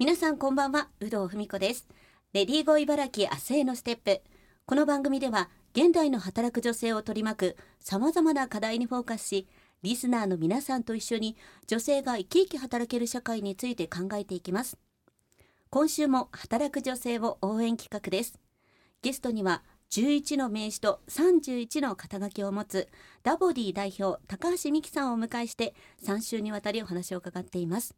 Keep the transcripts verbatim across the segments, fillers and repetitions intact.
皆さんこんばんは、有働文子です。レディーゴー茨城、明日へのステップ。この番組では現代の働く女性を取り巻くさまざまな課題にフォーカスし、リスナーの皆さんと一緒に女性が生き生き働ける社会について考えていきます。今週も働く女性を応援企画です。ゲストにはじゅういちの名刺とさんじゅういちの肩書きを持つダブリューディー代表高橋美希さんをお迎えしてさん週にわたりお話を伺っています。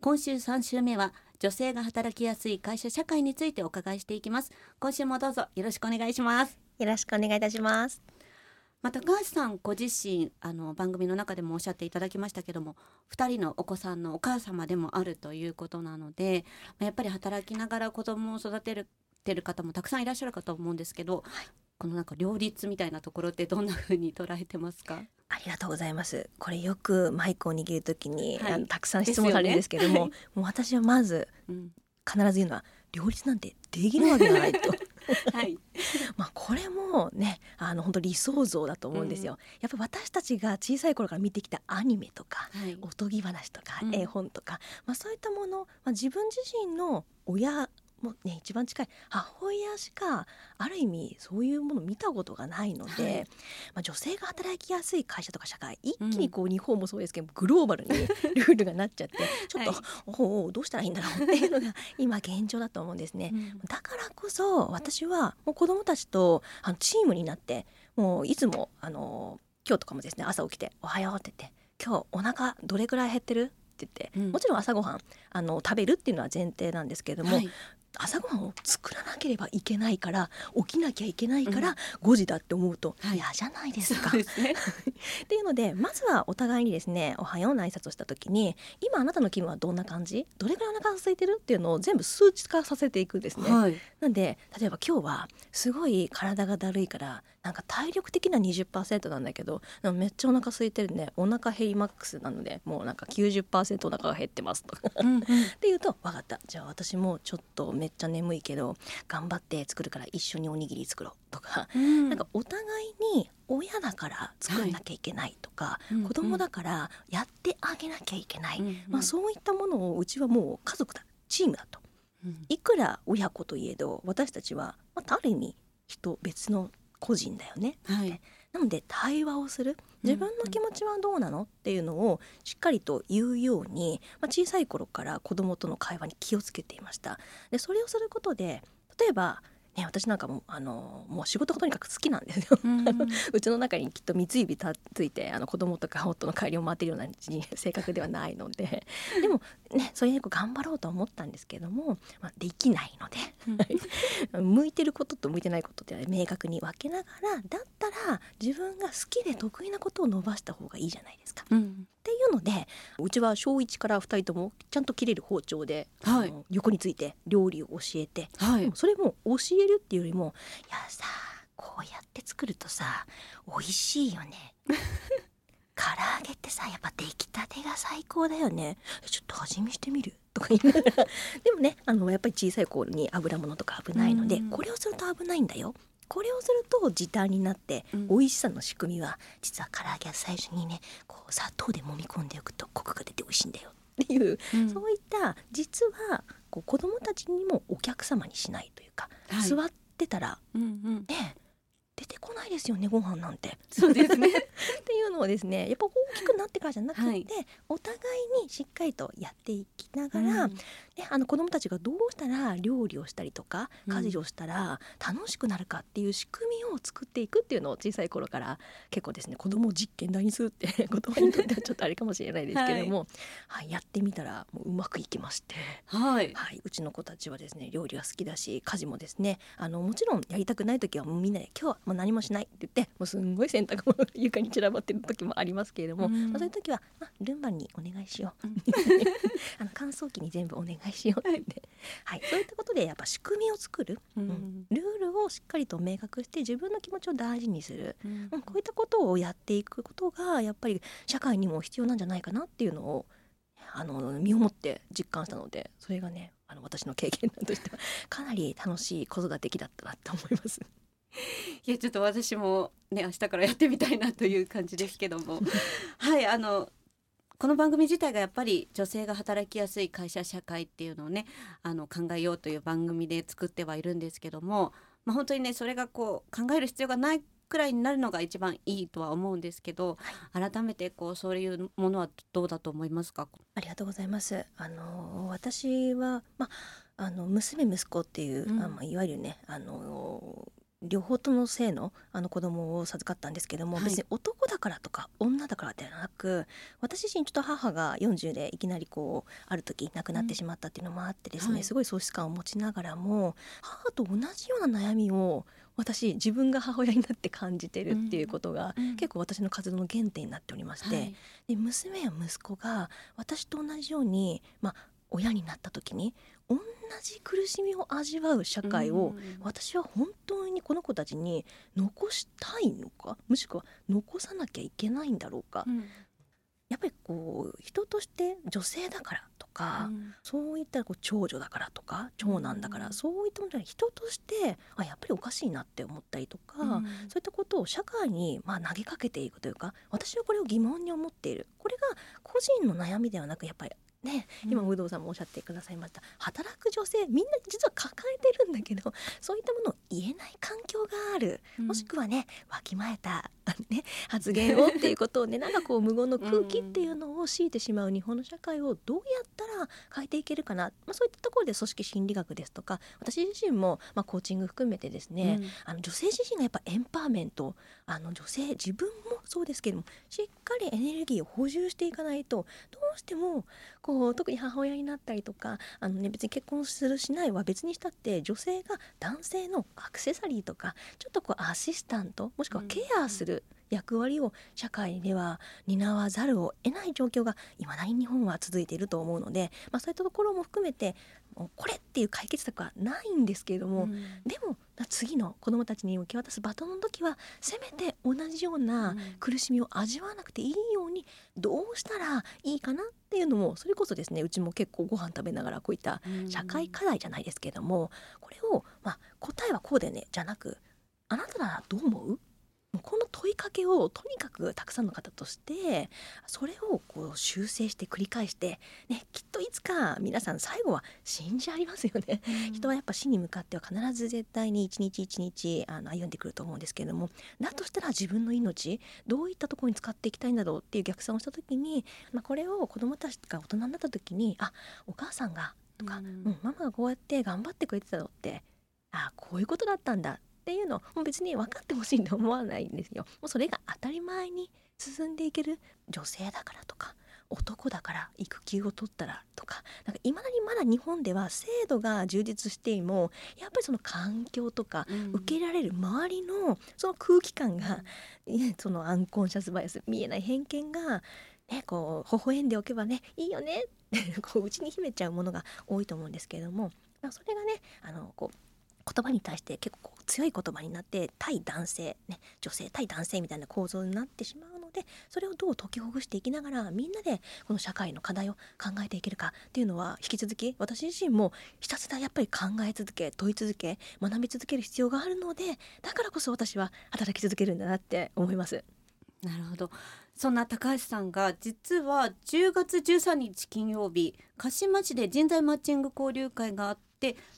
今週さん週目は女性が働きやすい会社社会についてお伺いしていきます。今週もどうぞよろしくお願いします。よろしくお願いいたします。まあ、高橋さんご自身、あの番組の中でもおっしゃっていただきましたけども、ふたりのお子さんのお母様でもあるということなので、やっぱり働きながら子供を育てるてる方もたくさんいらっしゃるかと思うんですけど、はい、このなんか両立みたいなところってどんな風に捉えてますか？ありがとうございます。これよくマイクを握るときに、はい、あのたくさん質問されるんですけども、ね、はい、もう私はまず、うん、必ず言うのは両立なんてできるわけがないとはいまあこれもね、あの本当理想像だと思うんですよ、うん、やっぱ私たちが小さい頃から見てきたアニメとか、はい、おとぎ話とか、うん、絵本とか、まあ、そういったもの、まあ、自分自身の親もうね、一番近い母親しかある意味そういうものを見たことがないので、はい、まあ、女性が働きやすい会社とか社会、一気にこう日本もそうですけどグローバルにルールがなっちゃってちょっと、はい、おおどうしたらいいんだろうっていうのが今現状だと思うんですね、うん、だからこそ私はもう子どもたちとあのチームになって、もういつもあの今日とかもですね、朝起きておはようって言って、今日お腹どれくらい減ってるって言って、うん、もちろん朝ごはんあの食べるっていうのは前提なんですけれども、はい、朝ごはんを作らなければいけないから、起きなきゃいけないから、うん、ごじだって思うと嫌じゃないですか、はい、そうですねっていうので、まずはお互いにですね、おはようの挨拶をした時に、今あなたの気分はどんな感じ、どれぐらいお腹が空いてるっていうのを全部数値化させていくんですね、はい、なんで例えば今日はすごい体がだるいから、なんか体力的な にじゅっパーセント なんだけど、でもめっちゃお腹空いてるね、お腹ヘイマックスなのでもうなんか きゅうじゅっパーセント お腹が減ってますとかうん、うん、っていうと、分かった、じゃあ私もちょっとめっちゃ眠いけど頑張って作るから一緒におにぎり作ろうとか、うん、なんかお互いに親だから作んなきゃいけないとか、はい、子供だからやってあげなきゃいけない、うんうん、まあ、そういったものをうちはもう家族だ、チームだと、うん、いくら親子といえど私たちはまたある意味人、別の個人だよね、はい、なので対話をする、自分の気持ちはどうなのっていうのをしっかりと言うように、まあ、小さい頃から子供との会話に気をつけていました。でそれをすることで、例えば、ね、私なんかも、あのもう仕事がとにかく好きなんですよ、うんうん、うちの中にきっと三つ指立ついて、あの子供とか夫の帰りを待てるような性格ではないのででもね、それで頑張ろうと思ったんですけども、まあ、できないので向いてることと向いてないことって明確に分けながら、だったら自分が好きで得意なことを伸ばした方がいいじゃないですか、うん、っていうので、うちは小いちからふたりともちゃんと切れる包丁で、はい、あの横について料理を教えて、はい、それも教えるっていうよりも、いやさ、こうやって作るとさ美味しいよね唐揚げってさ、やっぱ出来たてが最高だよね、ちょっと味見してみるとか言いながらでもね、あのやっぱり小さい子に油物とか危ないので、これをすると危ないんだよ、これをすると時短になって、うん、美味しさの仕組みは実は唐揚げは最初にね、こう砂糖で揉み込んでおくとコクが出て美味しいんだよっていう、うん、そういった実はこう子どもたちにもお客様にしないというか、はい、座ってたら、うんうん、ね、出てこないですよね、ご飯なんて。そうですねっていうのをですね、やっぱ大きくなってからじゃなくて、はい、お互いにしっかりとやっていきながら、うん、ね、あの子どもたちがどうしたら料理をしたりとか家事をしたら楽しくなるかっていう仕組みを作っていくっていうのを小さい頃から結構ですね、子どもを実験台にするって言葉にとってはちょっとあれかもしれないですけども、はいはい、やってみたらもううまくいきまして、はいはい、うちの子たちはですね、料理が好きだし家事もですね、あのもちろんやりたくない時はもうみんなで今日はもう何もしないって言って、もうすんごい洗濯物床に散らばってる時もありますけれども、うん、まあ、そういう時は、あ、ルンバにお願いしよう、うん、あの乾燥機に全部お願いしようって、はいはい、そういったことでやっぱ仕組みを作る、うんうん、ルールをしっかりと明確して自分の気持ちを大事にする、うんうん、こういったことをやっていくことがやっぱり社会にも必要なんじゃないかなっていうのを、あの身をもって実感したので、それがね、あの私の経験談としてはかなり楽しい子育て期だったなと思いますいや、ちょっと私もね、明日からやってみたいなという感じですけどもはい、あのこの番組自体がやっぱり女性が働きやすい会社社会っていうのをねあの考えようという番組で作ってはいるんですけども、まあ、本当にねそれがこう考える必要がないくらいになるのが一番いいとは思うんですけど、改めてこうそういうものはどうだと思いますか？ありがとうございます。あの私は、まあ、あの娘息子っていう、うん、あのいわゆるねあの両方とも性の、 あの子供を授かったんですけども、はい、別に男だからとか女だからではなく、私自身ちょっと母がよんじゅうでいきなりこうある時亡くなってしまったっていうのもあってですね、うんはい、すごい喪失感を持ちながらも母と同じような悩みを私自分が母親になって感じてるっていうことが、うん、結構私の活動の原点になっておりまして、はい、で娘や息子が私と同じように、まあ、親になった時に同じ苦しみを味わう社会を私は本当にこの子たちに残したいのか、もしくは残さなきゃいけないんだろうか、うん、やっぱりこう人として女性だからとか、うん、そういったこう長女だからとか長男だから、うん、そういったものじゃない人としてあやっぱりおかしいなって思ったりとか、うん、そういったことを社会にまあ投げかけていくというか、私はこれを疑問に思っている。これが個人の悩みではなく、やっぱりね、今有働さんもおっしゃってくださいました、うん、働く女性みんな実は抱えてるんだけど、そういったものを言えない環境がある、うん、もしくはねわきまえた、ね、発言をっていうことをねなんかこう無言の空気っていうのを強いてしまう日本の社会をどうやったら変えていけるかな、まあ、そういったところで組織心理学ですとか、私自身も、まあ、コーチング含めてですね、うん、あの女性自身がやっぱエンパワーメント、あの女性自分もそうですけどもしっかりエネルギーを補充していかないと、どうしてもこう特に母親になったりとか、あの、ね、別に結婚するしないは別にしたって、女性が男性のアクセサリーとかちょっとこうアシスタントもしくはケアする役割を社会では担わざるを得ない状況がいまだに日本は続いていると思うので、まあ、そういったところも含めてもうこれっていう解決策はないんですけれども、うん、でも次の子どもたちに受け渡すバトンの時はせめて同じような苦しみを味わわなくていいようにどうしたらいいかなっていうのも、それこそですねうちも結構ご飯食べながらこういった社会課題じゃないですけれども、これを、まあ、答えはこうでねじゃなく、あなたならどう思う、この問いかけをとにかくたくさんの方としてそれをこう修正して繰り返して、ね、きっといつか皆さん最後は死んじゃいますよね、うん、人はやっぱ死に向かっては必ず絶対に一日一日あの歩んでくると思うんですけれども、だとしたら自分の命どういったところに使っていきたいんだろうっていう逆算をした時に、まあ、これを子どもたちが大人になった時にあお母さんがとか、うんうん、ママがこうやって頑張ってくれてたのってあこういうことだったんだっていうのも別に分かってほしいと思わないんですよ。もうそれが当たり前に進んでいける、女性だからとか男だから育休を取ったらとか、なんかいまだにまだ日本では制度が充実していもやっぱりその環境とか受け入れられる周りのその空気感が、うん、そのアンコンシャスバイアス見えない偏見がね、こう微笑んでおけばねいいよねってこう内に秘めちゃうものが多いと思うんですけれども、それがねあのこう言葉に対して結構強い言葉になって対男性、ね、女性対男性みたいな構造になってしまうので、それをどう解きほぐしていきながらみんなでこの社会の課題を考えていけるかっていうのは、引き続き私自身もひたすらやっぱり考え続け問い続け学び続ける必要があるので、だからこそ私は働き続けるんだなって思います。なるほど。そんな高橋さんが実はじゅうがつじゅうさんにち金曜日、鹿島市で人材マッチング交流会があって、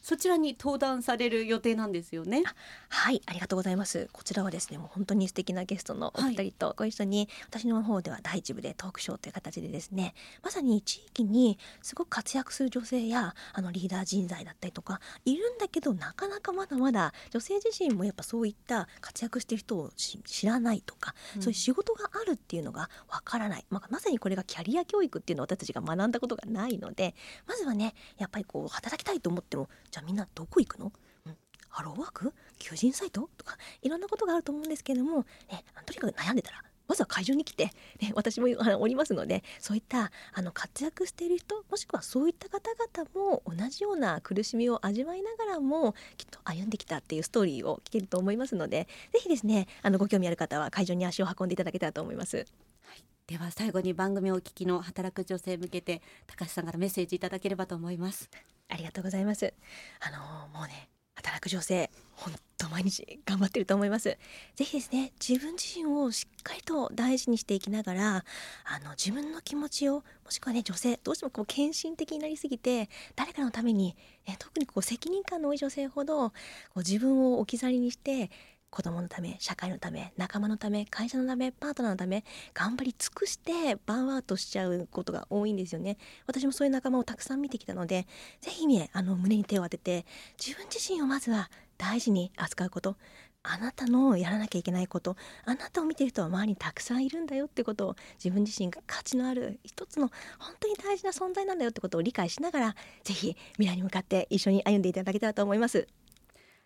そちらに登壇される予定なんですよね。はい、ありがとうございます。こちらはですねもう本当に素敵なゲストのお二人とご一緒に、はい、私の方では第一部でトークショーという形でですね、まさに地域にすごく活躍する女性やあのリーダー人材だったりとかいるんだけど、なかなかまだまだ女性自身もやっぱそういった活躍してる人を知らないとか、うん、そういう仕事があるっていうのがわからない、まあ、まさにこれがキャリア教育っていうのを私たちが学んだことがないので、まずはねやっぱりこう働きたいと思ってもじゃあみんなどこ行くの、うん、ハローワーク、求人サイトとかいろんなことがあると思うんですけれども、ね、とにかく悩んでたらまずは会場に来て、ね、私もあのおりますので、そういったあの活躍している人もしくはそういった方々も同じような苦しみを味わいながらもきっと歩んできたっていうストーリーを聞けると思いますので、ぜひですねあのご興味ある方は会場に足を運んでいただけたらと思います。はい、では最後に番組をお聞きの働く女性向けて高橋さんからメッセージいただければと思います。ありがとうございます。あのー、もうね働く女性、本当毎日頑張ってると思います。ぜひですね、自分自身をしっかりと大事にしていきながら、あの自分の気持ちを、もしくはね、女性どうしてもこう献身的になりすぎて誰かのために、ね、特にこう責任感の多い女性ほどこう自分を置き去りにして、子供のため、社会のため、仲間のため、会社のため、パートナーのため頑張り尽くしてバーンアウトしちゃうことが多いんですよね。私もそういう仲間をたくさん見てきたので、ぜひね、あの胸に手を当てて、自分自身をまずは大事に扱うこと、あなたのやらなきゃいけないこと、あなたを見ている人は周りにたくさんいるんだよってことを、自分自身が価値のある一つの本当に大事な存在なんだよってことを理解しながら、ぜひ未来に向かって一緒に歩んでいただけたらと思います。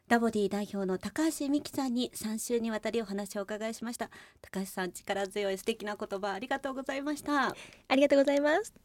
ダブリューディー 代表の高橋美希さんにさんしゅうにわたりお話をお伺いしました。高橋さん、力強い素敵な言葉ありがとうございました。ありがとうございます。